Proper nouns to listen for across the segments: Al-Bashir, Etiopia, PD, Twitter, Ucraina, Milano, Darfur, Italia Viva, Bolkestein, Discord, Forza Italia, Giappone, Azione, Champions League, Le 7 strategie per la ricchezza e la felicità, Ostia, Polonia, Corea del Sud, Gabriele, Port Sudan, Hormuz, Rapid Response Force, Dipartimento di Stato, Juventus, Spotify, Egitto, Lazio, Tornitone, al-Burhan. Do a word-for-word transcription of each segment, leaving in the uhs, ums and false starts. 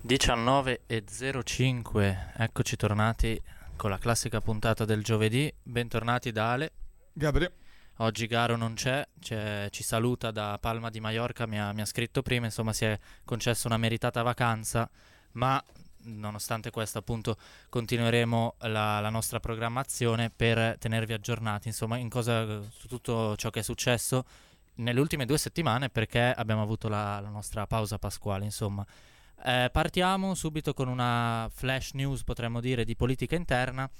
diciannove e zero cinque, eccoci tornati con la classica puntata del giovedì. Bentornati da Ale, Gabriele. Oggi Garo non c'è, c'è, ci saluta da Palma di Maiorca, mi ha, mi ha scritto prima, insomma si è concessa una meritata vacanza, ma nonostante questo appunto continueremo la, la nostra programmazione per tenervi aggiornati, insomma, in cosa, su tutto ciò che è successo nelle ultime due settimane, perché abbiamo avuto la, la nostra pausa pasquale, insomma. Eh, partiamo subito con una flash news, potremmo dire, di politica interna,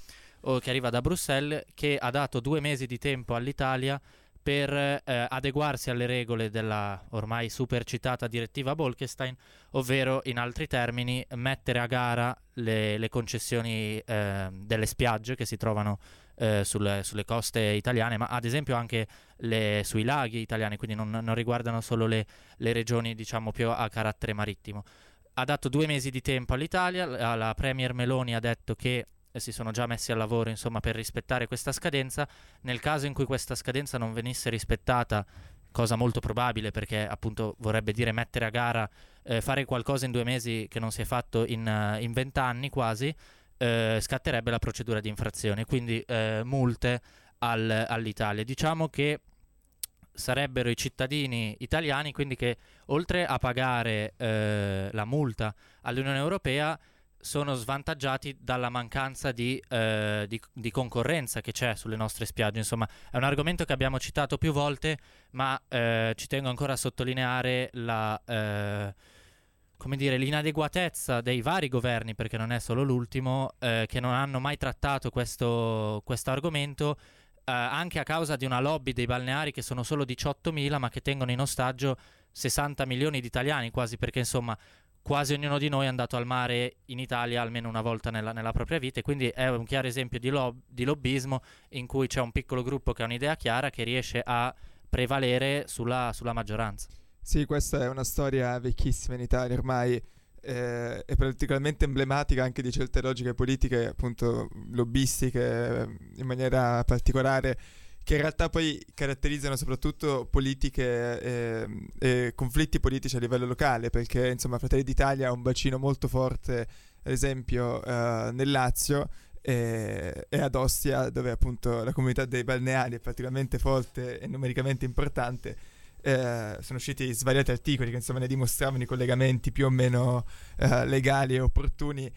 oh, che arriva da Bruxelles, che ha dato due mesi di tempo all'Italia per eh, adeguarsi alle regole della ormai supercitata direttiva Bolkestein, ovvero, in altri termini, mettere a gara le, le concessioni eh, delle spiagge che si trovano eh, sulle, sulle coste italiane, ma ad esempio anche le, sui laghi italiani, quindi non, non riguardano solo le, le regioni, diciamo, più a carattere marittimo. Ha dato due mesi di tempo all'Italia, la, la Premier Meloni ha detto che eh, si sono già messi al lavoro, insomma, per rispettare questa scadenza. Nel caso in cui questa scadenza non venisse rispettata, cosa molto probabile, perché appunto vorrebbe dire mettere a gara, eh, fare qualcosa in due mesi che non si è fatto in, in vent'anni quasi, eh, scatterebbe la procedura di infrazione, quindi eh, multe al, all'Italia. Diciamo che sarebbero i cittadini italiani, quindi, che oltre a pagare eh, la multa all'Unione Europea sono svantaggiati dalla mancanza di, eh, di, di concorrenza che c'è sulle nostre spiagge. Insomma, è un argomento che abbiamo citato più volte, ma eh, ci tengo ancora a sottolineare la, eh, come dire, l'inadeguatezza dei vari governi, perché non è solo l'ultimo, eh, che non hanno mai trattato questo argomento, Uh, anche a causa di una lobby dei balneari che sono solo diciottomila, ma che tengono in ostaggio sessanta milioni di italiani quasi, perché insomma quasi ognuno di noi è andato al mare in Italia almeno una volta nella, nella propria vita, e quindi è un chiaro esempio di, lob- di lobbismo in cui c'è un piccolo gruppo che ha un'idea chiara che riesce a prevalere sulla, sulla maggioranza. Sì, questa è una storia vecchissima in Italia ormai, eh, è particolarmente emblematica anche di certe logiche politiche, appunto lobbistiche in maniera particolare, che in realtà poi caratterizzano soprattutto politiche eh, e conflitti politici a livello locale, perché insomma Fratelli d'Italia ha un bacino molto forte, ad esempio eh, nel Lazio e eh, ad Ostia, dove appunto la comunità dei balneari è particolarmente forte e numericamente importante. Eh, sono usciti svariati articoli che insomma ne dimostravano i collegamenti più o meno eh, legali e opportuni,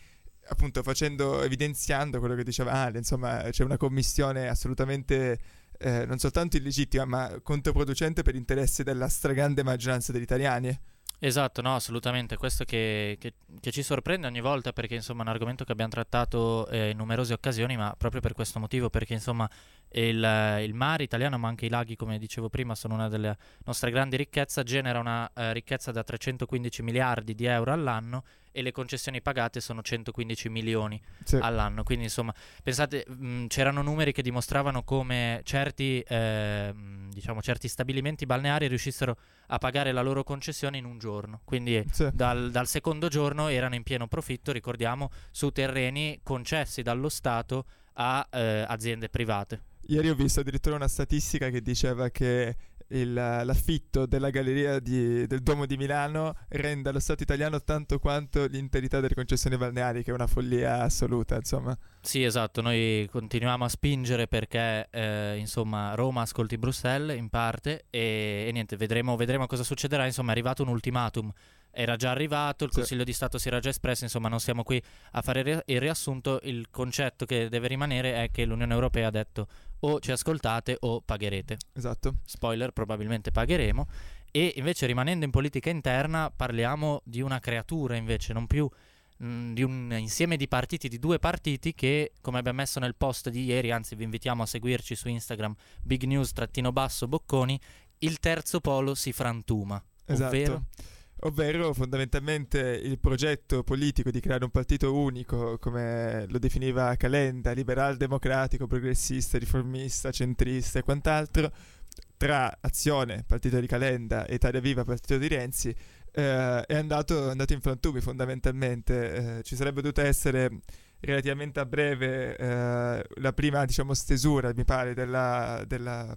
appunto facendo, evidenziando quello che diceva Ale, ah, insomma c'è una commissione assolutamente eh, non soltanto illegittima ma controproducente per interesse della stragrande maggioranza degli italiani. Esatto, no, assolutamente, questo che, che, che ci sorprende ogni volta, perché insomma è un argomento che abbiamo trattato eh, in numerose occasioni, ma proprio per questo motivo, perché insomma il, il mare italiano, ma anche i laghi, come dicevo prima, sono una delle nostre grandi ricchezze, genera una eh, ricchezza da trecentoquindici miliardi di euro all'anno, e le concessioni pagate sono centoquindici milioni, sì, all'anno, quindi insomma pensate, mh, c'erano numeri che dimostravano come certi, eh, diciamo, certi stabilimenti balneari riuscissero a pagare la loro concessione in un giorno, quindi sì, dal, dal secondo giorno erano in pieno profitto, ricordiamo, su terreni concessi dallo Stato a eh, aziende private. Ieri ho visto addirittura una statistica che diceva che il, l'affitto della galleria di, del Duomo di Milano rende allo Stato italiano tanto quanto l'interità delle concessioni balneari, che è una follia assoluta, insomma. Sì, esatto, noi continuiamo a spingere perché eh, insomma Roma ascolti Bruxelles in parte, e, e niente, vedremo, vedremo cosa succederà. Insomma, è arrivato un ultimatum, era già arrivato, il Consiglio sì. di Stato si era già espresso, insomma non siamo qui a fare ri- il riassunto, il concetto che deve rimanere è che l'Unione Europea ha detto o ci ascoltate o pagherete. Esatto. Spoiler, probabilmente pagheremo. E invece, rimanendo in politica interna, parliamo di una creatura invece, non più mh, di un insieme di partiti, di due partiti che, come abbiamo messo nel post di ieri, anzi vi invitiamo a seguirci su Instagram, bignews-bocconi, il terzo polo si frantuma, esatto, ovvero... ovvero fondamentalmente il progetto politico di creare un partito unico, come lo definiva Calenda, liberal democratico, progressista, riformista, centrista e quant'altro, tra Azione, partito di Calenda, e Italia Viva, partito di Renzi, eh, è andato, è andato in frantumi fondamentalmente. Eh, ci sarebbe dovuta essere relativamente a breve eh, la prima, diciamo, stesura, mi pare, della... della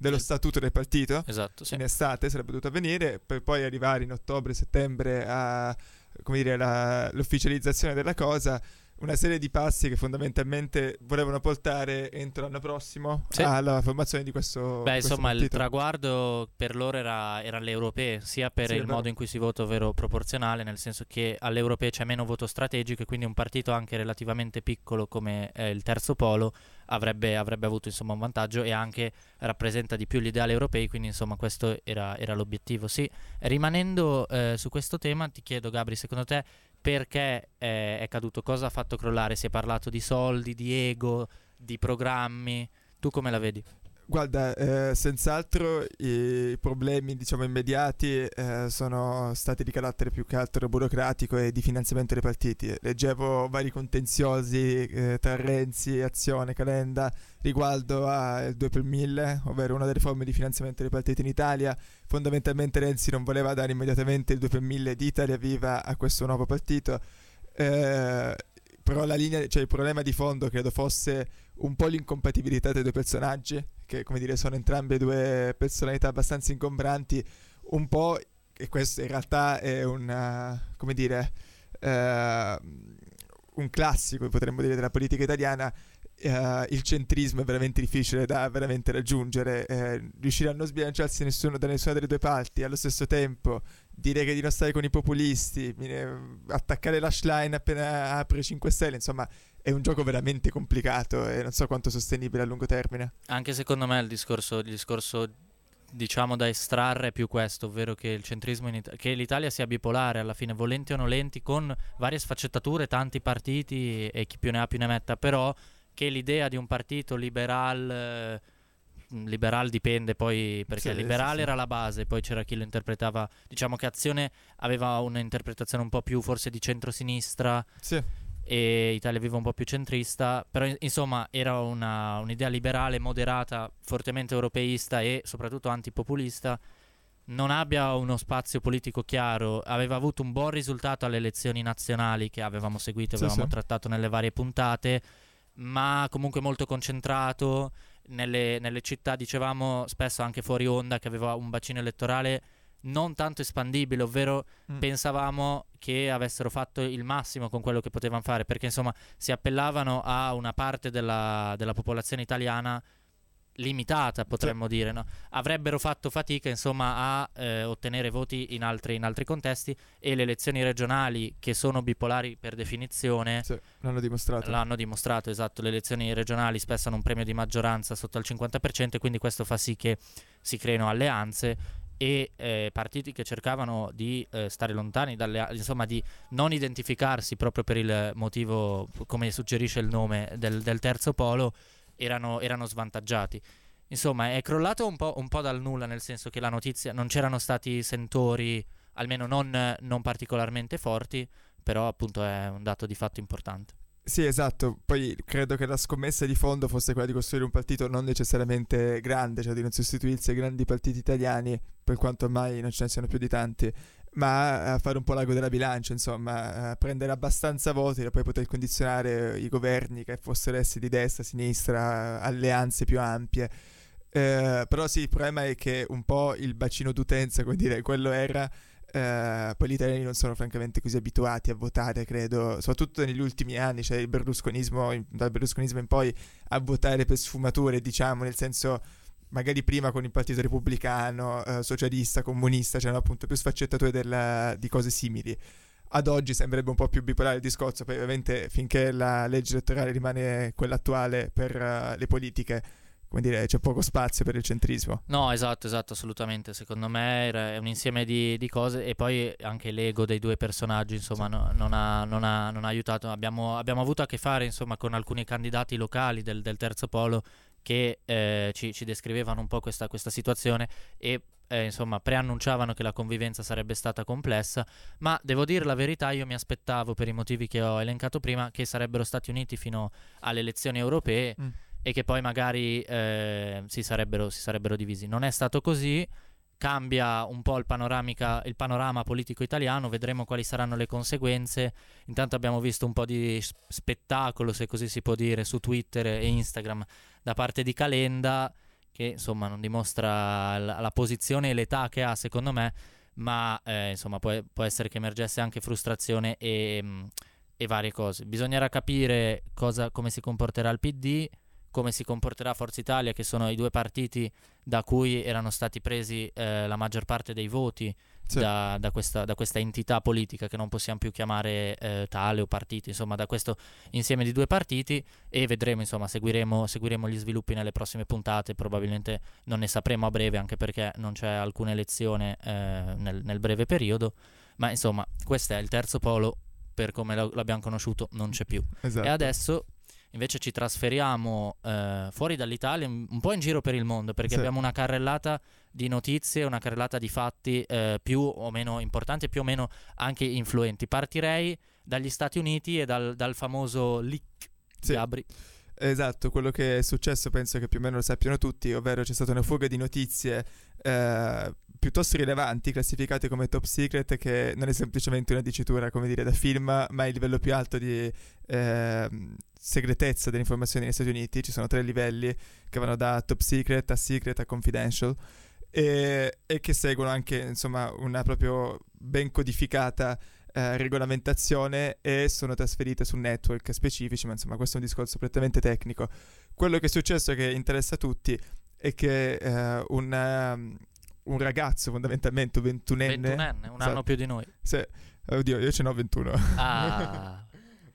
dello statuto del partito, esatto, sì, in estate sarebbe dovuto avvenire, per poi arrivare in ottobre-settembre a come dire, la, l'ufficializzazione della cosa, una serie di passi che fondamentalmente volevano portare entro l'anno prossimo, sì, alla formazione di questo. Beh, questo insomma, partito. Il traguardo per loro era, era le europee, sia per sì, il modo in cui si vota, ovvero proporzionale, nel senso che alle europee c'è meno voto strategico e quindi un partito anche relativamente piccolo come eh, il terzo polo avrebbe, avrebbe avuto insomma un vantaggio e anche rappresenta di più gli ideali europei, quindi insomma questo era, era l'obiettivo. Sì, rimanendo eh, su questo tema ti chiedo, Gabri, secondo te perché eh, è caduto? Cosa ha fatto crollare? Si è parlato di soldi, di ego, di programmi, tu come la vedi? Guarda, eh, senz'altro i problemi, diciamo, immediati eh, sono stati di carattere più che altro burocratico e di finanziamento dei partiti. Leggevo vari contenziosi eh, tra Renzi, Azione, Calenda riguardo al due per mille, ovvero una delle forme di finanziamento dei partiti in Italia. Fondamentalmente Renzi non voleva dare immediatamente il due per mille di Italia Viva a questo nuovo partito. Eh, però la linea, cioè il problema di fondo credo fosse un po' l'incompatibilità dei due personaggi, che come dire sono entrambe due personalità abbastanza ingombranti, un po', e questo in realtà è una, come dire, eh, un classico potremmo dire della politica italiana. Uh, il centrismo è veramente difficile da veramente raggiungere, eh, riuscire a non sbilanciarsi nessuno, da nessuna delle due parti, allo stesso tempo dire che di non stare con i populisti, attaccare la line appena apre cinque stelle, insomma è un gioco veramente complicato e non so quanto sostenibile a lungo termine. Anche secondo me il discorso, il discorso diciamo da estrarre è più questo, ovvero che il centrismo in It- che l'Italia sia bipolare alla fine, volenti o nolenti, con varie sfaccettature, tanti partiti e chi più ne ha più ne metta, però che l'idea di un partito liberal, eh, liberal dipende poi, perché sì, liberale sì, sì. era la base, poi c'era chi lo interpretava, diciamo che Azione aveva un'interpretazione un po' più forse di centrosinistra, sì, e Italia Viva un po' più centrista, però insomma era una, un'idea liberale, moderata, fortemente europeista e soprattutto antipopulista. Non abbia uno spazio politico chiaro, aveva avuto un buon risultato alle elezioni nazionali che avevamo seguito, sì, avevamo sì. trattato nelle varie puntate, ma comunque molto concentrato nelle, nelle città, dicevamo spesso anche fuori onda, che aveva un bacino elettorale non tanto espandibile, ovvero mm. pensavamo che avessero fatto il massimo con quello che potevano fare, perché insomma si appellavano a una parte della, della popolazione italiana limitata, potremmo sì. dire, no? Avrebbero fatto fatica insomma a eh, ottenere voti in altri, in altri contesti, e le elezioni regionali, che sono bipolari per definizione, sì, l'hanno dimostrato. L'hanno dimostrato, esatto, le elezioni regionali spesso hanno un premio di maggioranza sotto al cinquanta per cento e quindi questo fa sì che si creino alleanze e eh, partiti che cercavano di eh, stare lontani dalle, insomma di non identificarsi proprio per il motivo, come suggerisce il nome, del, del terzo polo. Erano, erano svantaggiati. Insomma è crollato un po', un po' dal nulla, nel senso che la notizia, non c'erano stati sentori, almeno non, non particolarmente forti, però appunto è un dato di fatto importante. Sì, esatto, poi credo che la scommessa di fondo fosse quella di costruire un partito non necessariamente grande, cioè di non sostituirsi ai grandi partiti italiani, per quanto ormai non ce ne siano più di tanti, ma a fare un po' l'ago della bilancia, insomma, a prendere abbastanza voti da poi poter condizionare i governi, che fossero essi di destra, sinistra, alleanze più ampie. Eh, però sì, il problema è che un po' il bacino d'utenza, come dire, quello era, eh, poi gli italiani non sono francamente così abituati a votare, credo, soprattutto negli ultimi anni, cioè il berlusconismo, dal berlusconismo in poi, a votare per sfumature, diciamo, nel senso... magari prima con il partito repubblicano, eh, socialista, comunista, c'erano appunto più sfaccettature della, di cose simili. Ad oggi sembrerebbe un po' più bipolare il discorso, poi ovviamente finché la legge elettorale rimane quella attuale per uh, le politiche, come dire, c'è poco spazio per il centrismo. No, esatto, esatto, assolutamente, secondo me è un insieme di, di cose, e poi anche l'ego dei due personaggi, insomma, no, non, ha, non, ha, non ha aiutato. Abbiamo, abbiamo avuto a che fare, insomma, con alcuni candidati locali del, del terzo polo che eh, ci, ci descrivevano un po' questa, questa situazione e eh, insomma preannunciavano che la convivenza sarebbe stata complessa, ma devo dire la verità, io mi aspettavo, per i motivi che ho elencato prima, che sarebbero stati uniti fino alle elezioni europee mm. e che poi magari eh, si, sarebbero, si sarebbero divisi. Non è stato così, cambia un po' il, panoramica, il panorama politico italiano, vedremo quali saranno le conseguenze. Intanto abbiamo visto un po' di spettacolo, se così si può dire, su Twitter e Instagram da parte di Calenda, che insomma non dimostra la, la posizione e l'età che ha, secondo me, ma eh, insomma può, può essere che emergesse anche frustrazione e, mh, e varie cose. Bisognerà capire cosa, come si comporterà il P D, come si comporterà Forza Italia, che sono i due partiti da cui erano stati presi eh, la maggior parte dei voti, sì, da, da, questa, da questa entità politica che non possiamo più chiamare eh, tale o partito, insomma da questo insieme di due partiti, e vedremo, insomma seguiremo, seguiremo gli sviluppi nelle prossime puntate, probabilmente non ne sapremo a breve anche perché non c'è alcuna elezione eh, nel, nel breve periodo, ma insomma questo è il terzo polo per come lo, l'abbiamo conosciuto, non c'è più. Esatto. E adesso invece ci trasferiamo eh, fuori dall'Italia, un po' in giro per il mondo, perché sì, abbiamo una carrellata di notizie, una carrellata di fatti eh, più o meno importanti, più o meno anche influenti. Partirei dagli Stati Uniti e dal, dal famoso leak, sì, Gabri. Esatto, quello che è successo penso che più o meno lo sappiano tutti, ovvero c'è stata una fuga di notizie eh, piuttosto rilevanti, classificate come top secret, che non è semplicemente una dicitura, come dire, da film, ma è il livello più alto di eh, segretezza delle informazioni negli Stati Uniti. Ci sono tre livelli che vanno da top secret a secret a confidential, e, e che seguono anche insomma una proprio ben codificata Eh, regolamentazione, e sono trasferite su network specifici, ma insomma questo è un discorso prettamente tecnico. Quello che è successo, che interessa tutti, è che eh, una, un ragazzo fondamentalmente ventunenne, ventunenne un sa- anno più di noi, se, oddio io ce n'ho ventuno, ah.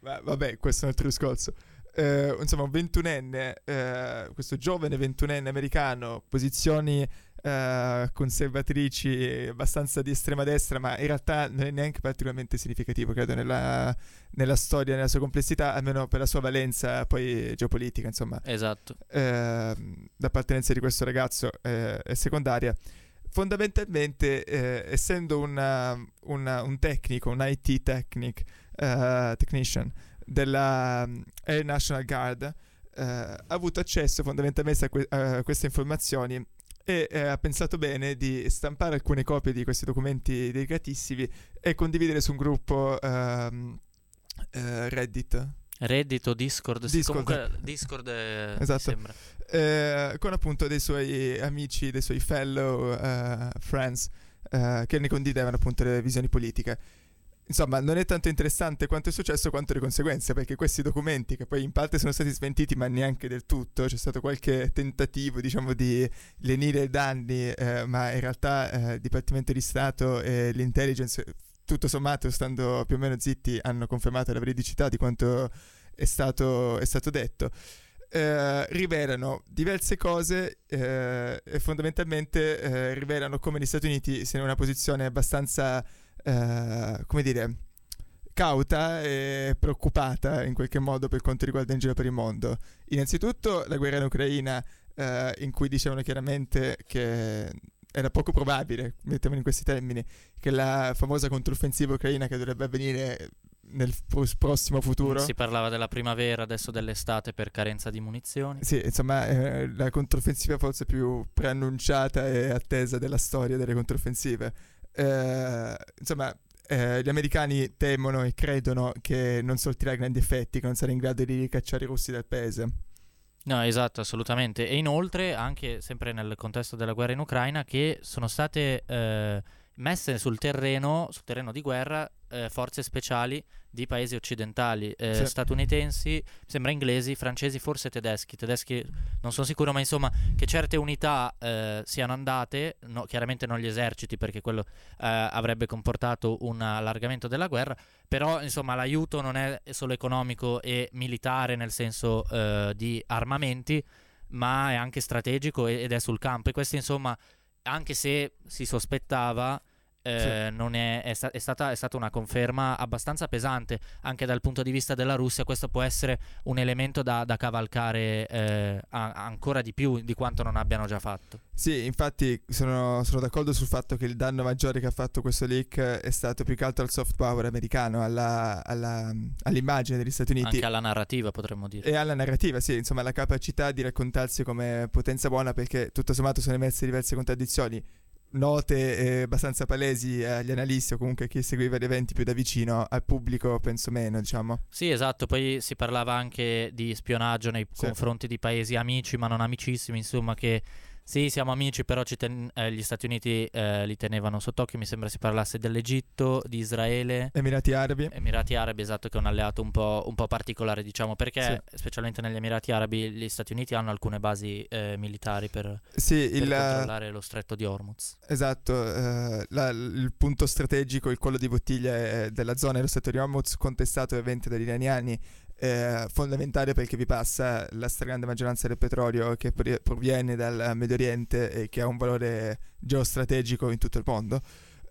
ma, vabbè questo è un altro discorso. Eh, insomma un ventunenne, eh, questo giovane ventunenne americano, posizioni eh, conservatrici abbastanza di estrema destra, ma in realtà non è neanche particolarmente significativo, credo, nella, nella storia, nella sua complessità, almeno per la sua valenza poi geopolitica, insomma. Esatto. Eh, l'appartenenza di questo ragazzo eh, è secondaria. Fondamentalmente, eh, essendo una, una, un tecnico, un I T technic, uh, technician, della Air National Guard, eh, ha avuto accesso fondamentalmente a, que- a queste informazioni, e eh, ha pensato bene di stampare alcune copie di questi documenti delicatissimi e condividere su un gruppo ehm, eh, Reddit Reddit o Discord, Discord. Sì, comunque Discord è, esatto, sembra, eh, con appunto dei suoi amici, dei suoi fellow eh, friends eh, che ne condividevano appunto le visioni politiche. Insomma, non è tanto interessante quanto è successo quanto le conseguenze, perché questi documenti, che poi in parte sono stati smentiti ma neanche del tutto, c'è stato qualche tentativo diciamo di lenire i danni, eh, ma in realtà eh, il Dipartimento di Stato e l'intelligence tutto sommato, stando più o meno zitti, hanno confermato la veridicità di quanto è stato, è stato detto. Eh, rivelano diverse cose eh, e fondamentalmente eh, rivelano come gli Stati Uniti siano in una posizione abbastanza Uh, come dire cauta e preoccupata in qualche modo per quanto riguarda in giro per il mondo. Innanzitutto la guerra in Ucraina, uh, in cui dicevano chiaramente che era poco probabile, mettiamo in questi termini, che la famosa controffensiva ucraina che dovrebbe avvenire nel f- prossimo futuro, si parlava della primavera, adesso dell'estate, per carenza di munizioni, sì, insomma eh, la controffensiva forse più preannunciata e attesa della storia delle controffensive. Eh, insomma eh, gli americani temono e credono che non sortirà grandi effetti, che non sarà in grado di ricacciare i russi dal paese. No, esatto, assolutamente. E inoltre anche sempre nel contesto della guerra in Ucraina, che sono state eh, messe sul terreno sul terreno di guerra eh, forze speciali di paesi occidentali, eh, sì, statunitensi, sembra inglesi, francesi, forse tedeschi tedeschi non sono sicuro, ma insomma che certe unità eh, siano andate, no, chiaramente non gli eserciti, perché quello eh, avrebbe comportato un allargamento della guerra, però insomma l'aiuto non è solo economico e militare nel senso eh, di armamenti, ma è anche strategico ed è sul campo, e questo insomma, anche se si sospettava, eh, sì, non è, è, sta- è, stata, è stata una conferma abbastanza pesante anche dal punto di vista della Russia. Questo può essere un elemento da, da cavalcare eh, a- ancora di più di quanto non abbiano già fatto. Sì, infatti sono, sono d'accordo sul fatto che il danno maggiore che ha fatto questo leak è stato più che altro al soft power americano, alla, alla, all'immagine degli Stati Uniti, anche alla narrativa, potremmo dire, e alla narrativa, sì, insomma alla capacità di raccontarsi come potenza buona, perché tutto sommato sono emerse diverse contraddizioni note eh, abbastanza palesi agli analisti, o comunque a chi seguiva gli eventi più da vicino, al pubblico penso meno, diciamo. Sì, esatto, poi si parlava anche di spionaggio nei, sì, confronti di paesi amici ma non amicissimi, insomma, che Sì, siamo amici, però ci ten- eh, gli Stati Uniti eh, li tenevano sott'occhio. Mi sembra si parlasse dell'Egitto, di Israele, Emirati Arabi. Emirati Arabi, esatto, che è un alleato un po', un po' particolare, diciamo, perché sì. specialmente negli Emirati Arabi gli Stati Uniti hanno alcune basi eh, militari per, sì, per il, controllare lo stretto di Hormuz. Esatto, eh, la, il punto strategico, il collo di bottiglia della zona dello stretto di Hormuz, contestato ovviamente dagli iraniani. Eh, fondamentale perché vi passa la stragrande maggioranza del petrolio che pr- proviene dal Medio Oriente e che ha un valore geostrategico in tutto il mondo,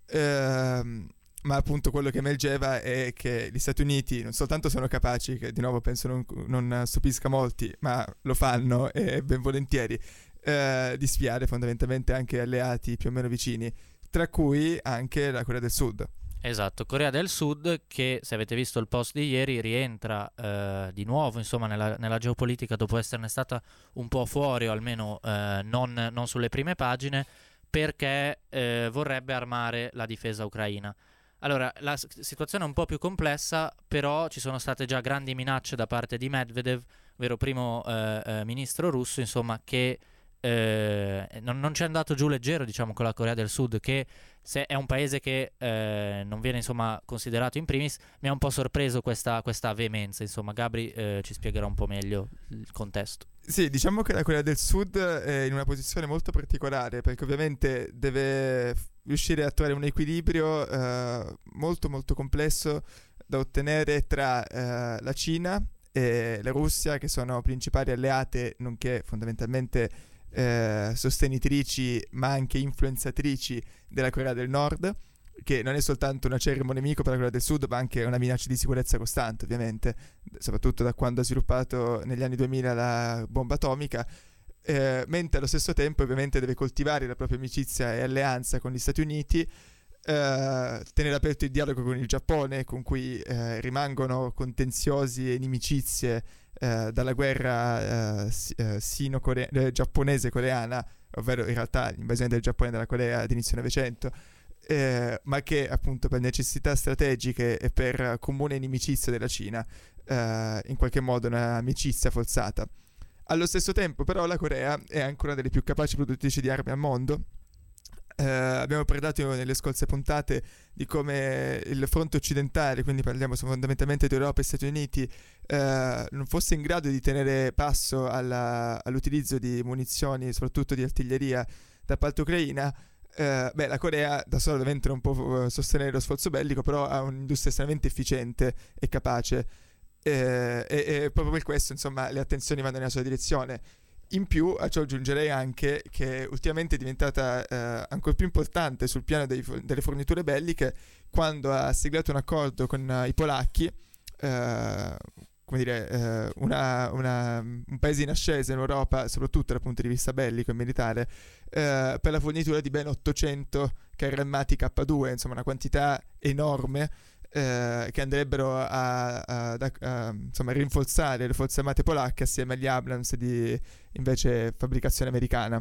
eh, ma appunto quello che emergeva è che gli Stati Uniti non soltanto sono capaci, che di nuovo penso non, non stupisca molti, ma lo fanno e ben volentieri, eh, di spiare fondamentalmente anche alleati più o meno vicini, tra cui anche la Corea del Sud. Esatto, Corea del Sud che, se avete visto il post di ieri, rientra eh, di nuovo insomma nella, nella geopolitica dopo esserne stata un po' fuori, o almeno eh, non, non sulle prime pagine, perché eh, vorrebbe armare la difesa ucraina. Allora, la situazione è un po' più complessa, però ci sono state già grandi minacce da parte di Medvedev, vero primo eh, eh, ministro russo, insomma, che... Eh, non, non c'è andato giù leggero, diciamo, con la Corea del Sud, che se è un paese che eh, non viene insomma considerato in primis. Mi ha un po' sorpreso questa, questa veemenza, insomma. Gabri eh, ci spiegherà un po' meglio il contesto. Sì, diciamo che la Corea del Sud è in una posizione molto particolare, perché ovviamente deve riuscire a trovare un equilibrio eh, molto molto complesso da ottenere tra eh, la Cina e la Russia, che sono principali alleate, nonché fondamentalmente Eh, sostenitrici ma anche influenzatrici della Corea del Nord, che non è soltanto un acerrimo nemico per la Corea del Sud, ma anche una minaccia di sicurezza costante, ovviamente, soprattutto da quando ha sviluppato negli anni duemila la bomba atomica, eh, mentre allo stesso tempo ovviamente deve coltivare la propria amicizia e alleanza con gli Stati Uniti, eh, tenere aperto il dialogo con il Giappone, con cui eh, rimangono contenziosi e inimicizie Eh, dalla guerra eh, eh, sino-core- eh, giapponese-coreana, ovvero in realtà l'invasione del Giappone dalla Corea d'inizio Novecento, eh, ma che appunto per necessità strategiche e per comune inimicizia della Cina, eh, in qualche modo un'amicizia forzata. Allo stesso tempo però la Corea è anche una delle più capaci produttrici di armi al mondo. Eh, abbiamo parlato nelle scorse puntate di come il fronte occidentale, quindi parliamo fondamentalmente di Europa e Stati Uniti, eh, non fosse in grado di tenere passo alla, all'utilizzo di munizioni, soprattutto di artiglieria, da parte ucraina. Eh, beh, la Corea da sola deve un po' sostenere lo sforzo bellico, però ha un'industria estremamente efficiente e capace, eh, e, e proprio per questo insomma le attenzioni vanno nella sua direzione. In più a ciò aggiungerei anche che ultimamente è diventata eh, ancora più importante sul piano dei, delle forniture belliche, quando ha siglato un accordo con uh, i polacchi, eh, come dire, eh, una, una, un paese in ascesa in Europa, soprattutto dal punto di vista bellico e militare, eh, per la fornitura di ben ottocento carri armati K due, insomma una quantità enorme, Eh, che andrebbero a, a, a, a insomma, rinforzare le forze armate polacche assieme agli Abrams di invece fabbricazione americana.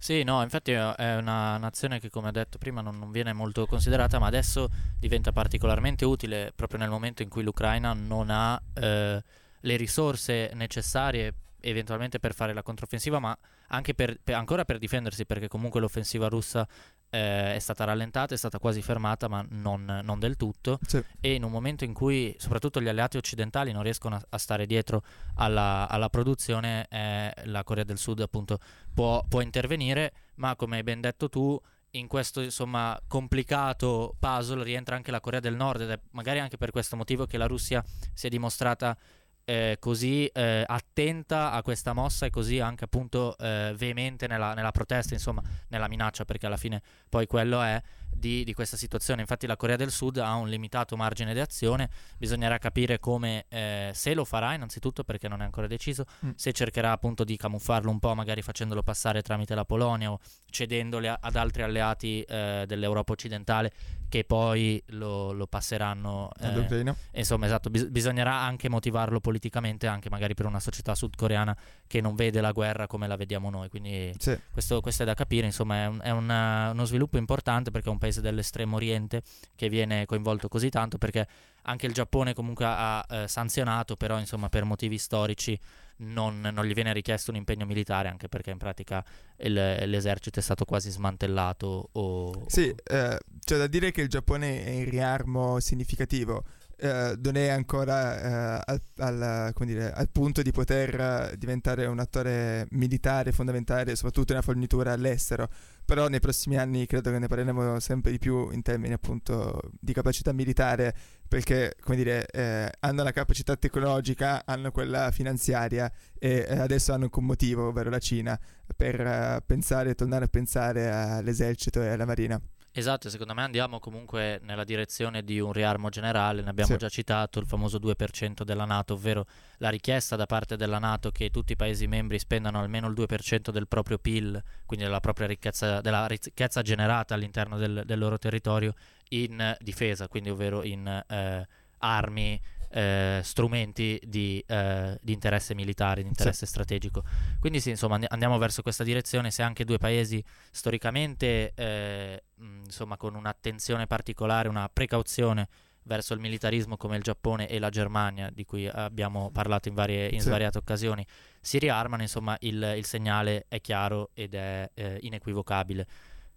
Sì, no, infatti è una nazione che, come ho detto prima, non, non viene molto considerata, ma adesso diventa particolarmente utile proprio nel momento in cui l'Ucraina non ha eh, le risorse necessarie eventualmente per fare la controffensiva, ma anche per, per, ancora per difendersi, perché comunque l'offensiva russa Eh, è stata rallentata, è stata quasi fermata, ma non, non del tutto, sì. E in un momento in cui soprattutto gli alleati occidentali non riescono a, a stare dietro alla, alla produzione, eh, la Corea del Sud appunto può, può intervenire, ma come hai ben detto tu, in questo insomma complicato puzzle rientra anche la Corea del Nord, ed è magari anche per questo motivo che la Russia si è dimostrata Eh, così eh, attenta a questa mossa e così anche appunto eh, veemente nella, nella protesta, insomma nella minaccia, perché alla fine poi quello è di, di questa situazione. Infatti la Corea del Sud ha un limitato margine di azione, bisognerà capire come, eh, se lo farà innanzitutto, perché non è ancora deciso, mm. se cercherà appunto di camuffarlo un po', magari facendolo passare tramite la Polonia o cedendole a, ad altri alleati eh, dell'Europa occidentale, che poi lo, lo passeranno eh, insomma esatto, bis- bisognerà anche motivarlo politicamente, anche magari per una società sudcoreana che non vede la guerra come la vediamo noi, quindi sì. questo, questo è da capire, insomma è, un, è una, uno sviluppo importante, perché è un paese dell'estremo oriente che viene coinvolto così tanto, perché anche il Giappone comunque ha eh, sanzionato, però insomma per motivi storici non, non gli viene richiesto un impegno militare, anche perché in pratica il, l'esercito è stato quasi smantellato o... Sì, eh, c'è da dire che il Giappone è in riarmo significativo. Uh, non è ancora uh, al, al, come dire, al punto di poter uh, diventare un attore militare fondamentale, soprattutto nella fornitura all'estero, però nei prossimi anni credo che ne parleremo sempre di più in termini appunto di capacità militare, perché come dire, eh, hanno la capacità tecnologica, hanno quella finanziaria e eh, adesso hanno anche un motivo, ovvero la Cina, per uh, pensare, tornare a pensare all'esercito e alla marina. Esatto, secondo me andiamo comunque nella direzione di un riarmo generale, ne abbiamo sì. già citato il famoso due per cento della NATO, ovvero la richiesta da parte della NATO che tutti i paesi membri spendano almeno il due per cento del proprio P I L, quindi della propria ricchezza, della ricchezza generata all'interno del, del loro territorio, in difesa, quindi ovvero in eh, armi, eh, strumenti di, eh, di interesse militare, di interesse sì. strategico. Quindi sì, insomma, and- andiamo verso questa direzione. Se anche due paesi storicamente eh, insomma con un'attenzione particolare, una precauzione verso il militarismo come il Giappone e la Germania, di cui abbiamo parlato in, varie, in sì. svariate occasioni, si riarmano, insomma il, il segnale è chiaro ed è eh, inequivocabile.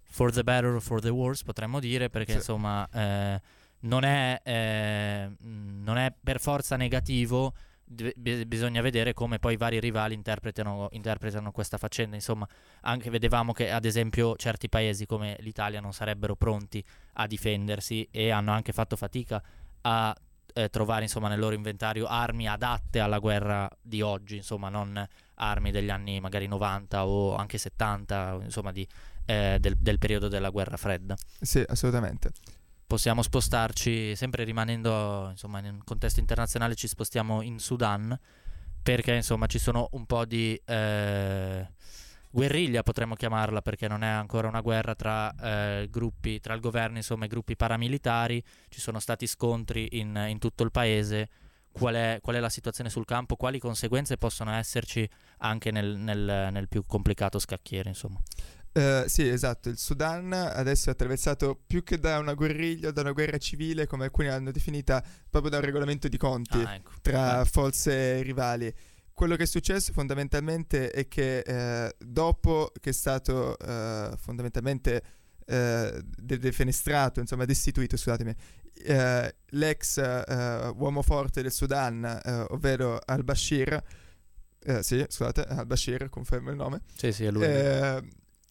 For the better or for the worse, potremmo dire, perché sì. insomma eh, non è, eh, non è per forza negativo. B- bisogna vedere come poi i vari rivali interpretano, interpretano questa faccenda. Insomma, anche vedevamo che ad esempio certi paesi come l'Italia non sarebbero pronti a difendersi e hanno anche fatto fatica a eh, trovare insomma nel loro inventario armi adatte alla guerra di oggi, insomma non armi degli anni magari novanta o anche settanta, insomma di, eh, del, del periodo della guerra fredda. Sì, assolutamente. Possiamo spostarci, sempre rimanendo insomma in un contesto internazionale, ci spostiamo in Sudan, perché insomma ci sono un po' di eh, guerriglia, potremmo chiamarla, perché non è ancora una guerra tra eh, gruppi, tra il governo insomma e gruppi paramilitari. Ci sono stati scontri in, in tutto il paese. Qual è, qual è la situazione sul campo? Quali conseguenze possono esserci anche nel, nel, nel più complicato scacchiere, insomma? Uh, sì, esatto, il Sudan adesso è attraversato più che da una guerriglia, da una guerra civile, come alcuni l'hanno definita, proprio da un regolamento di conti ah, ecco. tra forze rivali. Quello che è successo fondamentalmente è che eh, dopo che è stato eh, fondamentalmente eh, defenestrato, insomma destituito, scusatemi, eh, l'ex eh, uomo forte del Sudan, eh, ovvero Al-Bashir, eh, sì, scusate, Al-Bashir, confermo il nome. Sì, sì, è lui. Eh,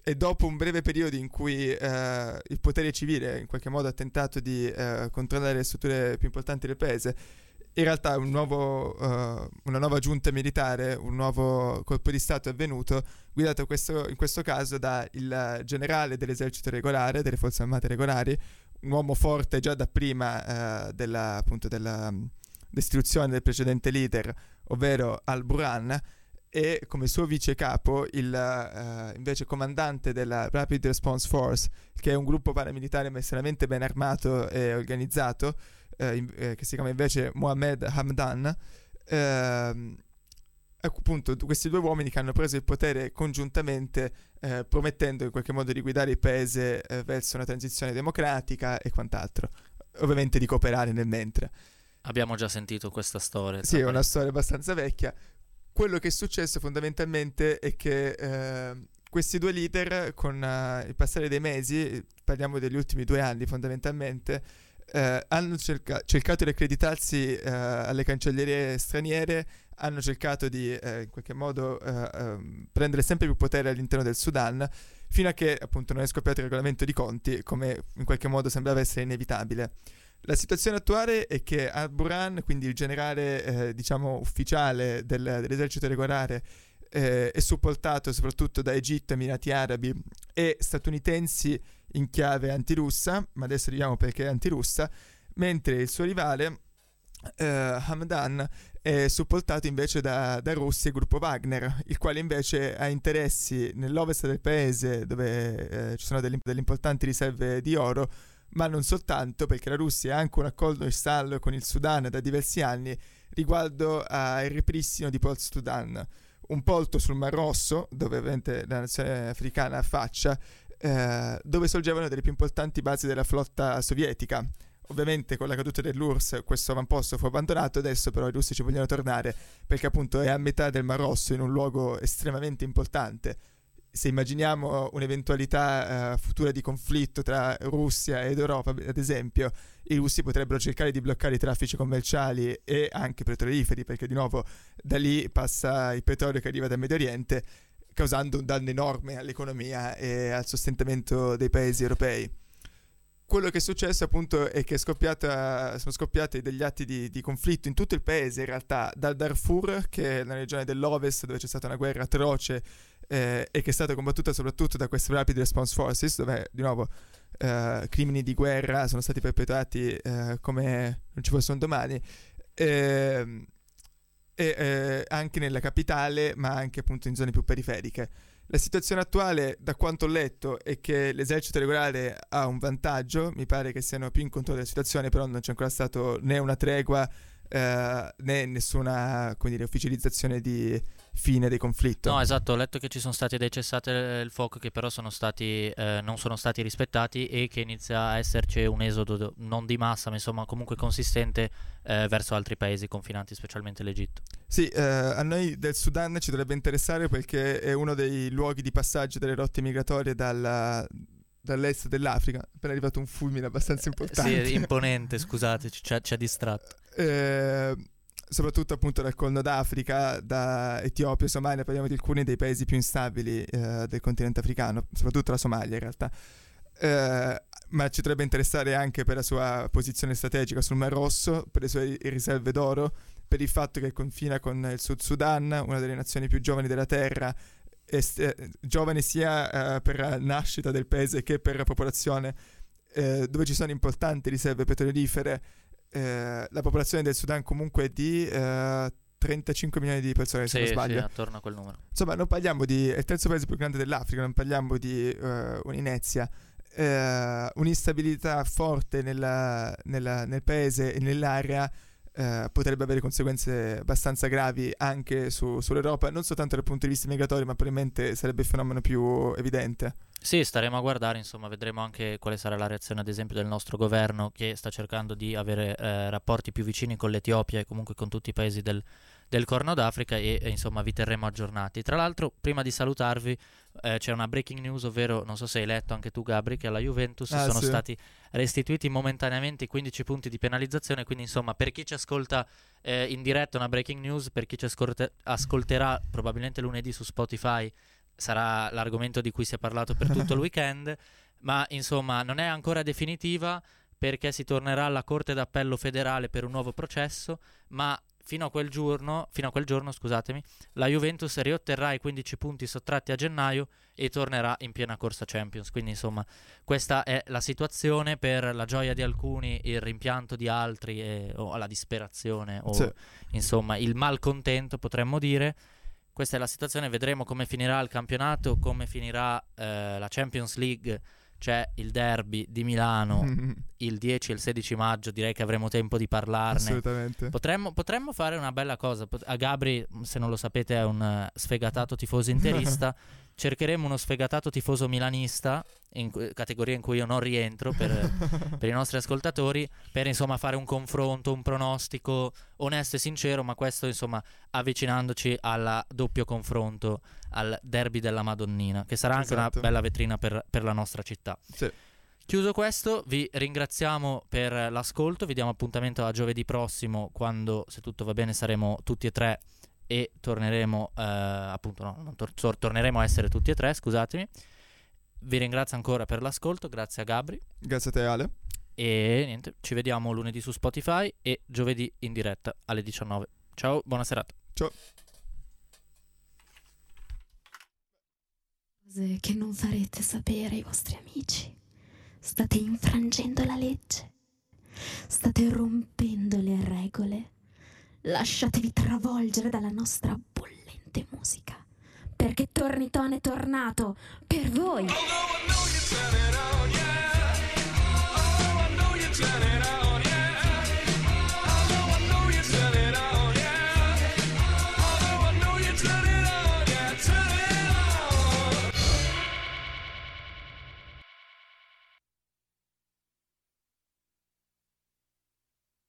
E dopo un breve periodo in cui eh, il potere civile in qualche modo ha tentato di eh, controllare le strutture più importanti del paese, in realtà un nuovo, eh, una nuova giunta militare, un nuovo colpo di stato è avvenuto, guidato questo, in questo caso da il generale dell'esercito regolare, delle forze armate regolari, un uomo forte già da prima eh, della, appunto della destituzione del precedente leader, ovvero al-Burhan, e come suo vice capo il uh, invece comandante della Rapid Response Force, che è un gruppo paramilitare ma estremamente ben armato e organizzato, eh, in, eh, che si chiama invece Mohamed Hamdan. Eh, appunto questi due uomini che hanno preso il potere congiuntamente, eh, promettendo in qualche modo di guidare il paese eh, verso una transizione democratica e quant'altro, ovviamente di cooperare nel mentre. Abbiamo già sentito questa storia. Sì, è una storia abbastanza vecchia. Quello che è successo fondamentalmente è che eh, questi due leader, con eh, il passare dei mesi, parliamo degli ultimi due anni fondamentalmente, eh, hanno cerca- cercato di accreditarsi eh, alle cancellerie straniere, hanno cercato di eh, in qualche modo eh, eh, prendere sempre più potere all'interno del Sudan, fino a che appunto non è scoppiato il regolamento di conti, come in qualche modo sembrava essere inevitabile. La situazione attuale è che al-Burhan, quindi il generale eh, diciamo ufficiale del, dell'esercito regolare, eh, è supportato soprattutto da Egitto, Emirati Arabi e statunitensi in chiave antirussa, ma adesso vediamo perché è antirussa, mentre il suo rivale eh, Hamdan è supportato invece da, da Russia e gruppo Wagner, il quale invece ha interessi nell'ovest del paese, dove eh, ci sono delle, delle importanti riserve di oro, ma non soltanto, perché la Russia ha anche un accordo in stallo con il Sudan da diversi anni riguardo al ripristino di Port Sudan, un porto sul Mar Rosso, dove ovviamente la nazione africana affaccia, eh, dove sorgevano delle più importanti basi della flotta sovietica. Ovviamente con la caduta dell'U R S S questo avamposto fu abbandonato, adesso però i russi ci vogliono tornare perché appunto è a metà del Mar Rosso, in un luogo estremamente importante. Se immaginiamo un'eventualità uh, futura di conflitto tra Russia ed Europa, ad esempio, i russi potrebbero cercare di bloccare i traffici commerciali e anche petroliferi, perché di nuovo da lì passa il petrolio che arriva dal Medio Oriente, causando un danno enorme all'economia e al sostentamento dei paesi europei. Quello che è successo appunto è che è scoppiata, sono scoppiati degli atti di, di conflitto in tutto il paese, in realtà, dal Darfur, che è la regione dell'Ovest dove c'è stata una guerra atroce, Eh, e che è stata combattuta soprattutto da queste Rapid Response Forces, dove di nuovo eh, crimini di guerra sono stati perpetrati eh, come non ci fossero domani, eh, e eh, anche nella capitale, ma anche appunto in zone più periferiche. La situazione attuale, da quanto ho letto, è che l'esercito regolare ha un vantaggio, mi pare che siano più in controllo della situazione, però non c'è ancora stato né una tregua Uh, né nessuna, come dire, ufficializzazione di fine del conflitto. No, esatto, ho letto che ci sono stati dei cessate il fuoco che però sono stati eh, non sono stati rispettati e che inizia a esserci un esodo non di massa, ma insomma comunque consistente eh, verso altri paesi confinanti, specialmente l'Egitto. Sì, eh, a noi del Sudan ci dovrebbe interessare perché è uno dei luoghi di passaggio delle rotte migratorie dalla dall'est dell'Africa. Appena arrivato un fulmine abbastanza importante. Sì, imponente, scusate, ci ha, ci ha distratto. Eh, soprattutto appunto dal Corno d'Africa, da Etiopia, Somalia, parliamo di alcuni dei paesi più instabili eh, del continente africano, soprattutto la Somalia in realtà. Eh, ma ci dovrebbe interessare anche per la sua posizione strategica sul Mar Rosso, per le sue riserve d'oro, per il fatto che confina con il Sud Sudan, una delle nazioni più giovani della terra, Est- eh, giovane sia eh, per nascita del paese che per popolazione, eh, dove ci sono importanti riserve petrolifere. Eh, la popolazione del Sudan comunque è di eh, trentacinque milioni di persone, se sì, non sbaglio, sì, attorno a quel numero. Insomma, non parliamo di, è il terzo paese più grande dell'Africa, non parliamo di eh, un'inezia, eh, un'instabilità forte nella, nella, nel paese e nell'area. Uh, potrebbe avere conseguenze abbastanza gravi anche su, sull'Europa, non soltanto dal punto di vista migratorio, ma probabilmente sarebbe il fenomeno più evidente. Sì, staremo a guardare, insomma, vedremo anche quale sarà la reazione ad esempio del nostro governo, che sta cercando di avere eh, rapporti più vicini con l'Etiopia e comunque con tutti i paesi del, del Corno d'Africa, e, e insomma vi terremo aggiornati. Tra l'altro, prima di salutarvi, eh, c'è una breaking news, ovvero, non so se hai letto anche tu, Gabri, che alla Juventus ah, sono sì. stati restituiti momentaneamente i quindici punti di penalizzazione, quindi insomma per chi ci ascolta eh, in diretta una breaking news, per chi ci ascolte- ascolterà probabilmente lunedì su Spotify sarà l'argomento di cui si è parlato per tutto il weekend, ma insomma non è ancora definitiva perché si tornerà alla Corte d'Appello federale per un nuovo processo, ma fino a quel giorno, fino a quel giorno, scusatemi, la Juventus riotterrà i quindici punti sottratti a gennaio e tornerà in piena corsa Champions. Quindi insomma questa è la situazione, per la gioia di alcuni, il rimpianto di altri, e, o la disperazione o sì. insomma il malcontento, potremmo dire. Questa è la situazione, vedremo come finirà il campionato, come finirà eh, la Champions League. C'è il derby di Milano mm-hmm. il dieci e il sedici maggio, direi che avremo tempo di parlarne. Assolutamente. Potremmo, potremmo fare una bella cosa. Pot- a Gabri, se non lo sapete, è un sfegatato tifoso interista. Cercheremo uno sfegatato tifoso milanista, in cu- categoria in cui io non rientro, per, per i nostri ascoltatori, per insomma fare un confronto, un pronostico onesto e sincero, ma questo insomma avvicinandoci al doppio confronto, al derby della Madonnina, che sarà anche esatto. una bella vetrina per, per la nostra città. Sì. Chiuso questo, vi ringraziamo per l'ascolto, vi diamo appuntamento a giovedì prossimo, quando, se tutto va bene, saremo tutti e tre e torneremo eh, appunto no, non tor- torneremo a essere tutti e tre, scusatemi. Vi ringrazio ancora per l'ascolto, grazie a Gabri, grazie a te Ale, e niente, ci vediamo lunedì su Spotify e giovedì in diretta alle diciannove. Ciao, buona serata. Ciao. Cose che non farete sapere ai vostri amici. State infrangendo la legge, state rompendo le regole. Lasciatevi travolgere dalla nostra bollente musica, perché Tornitone è tornato per voi.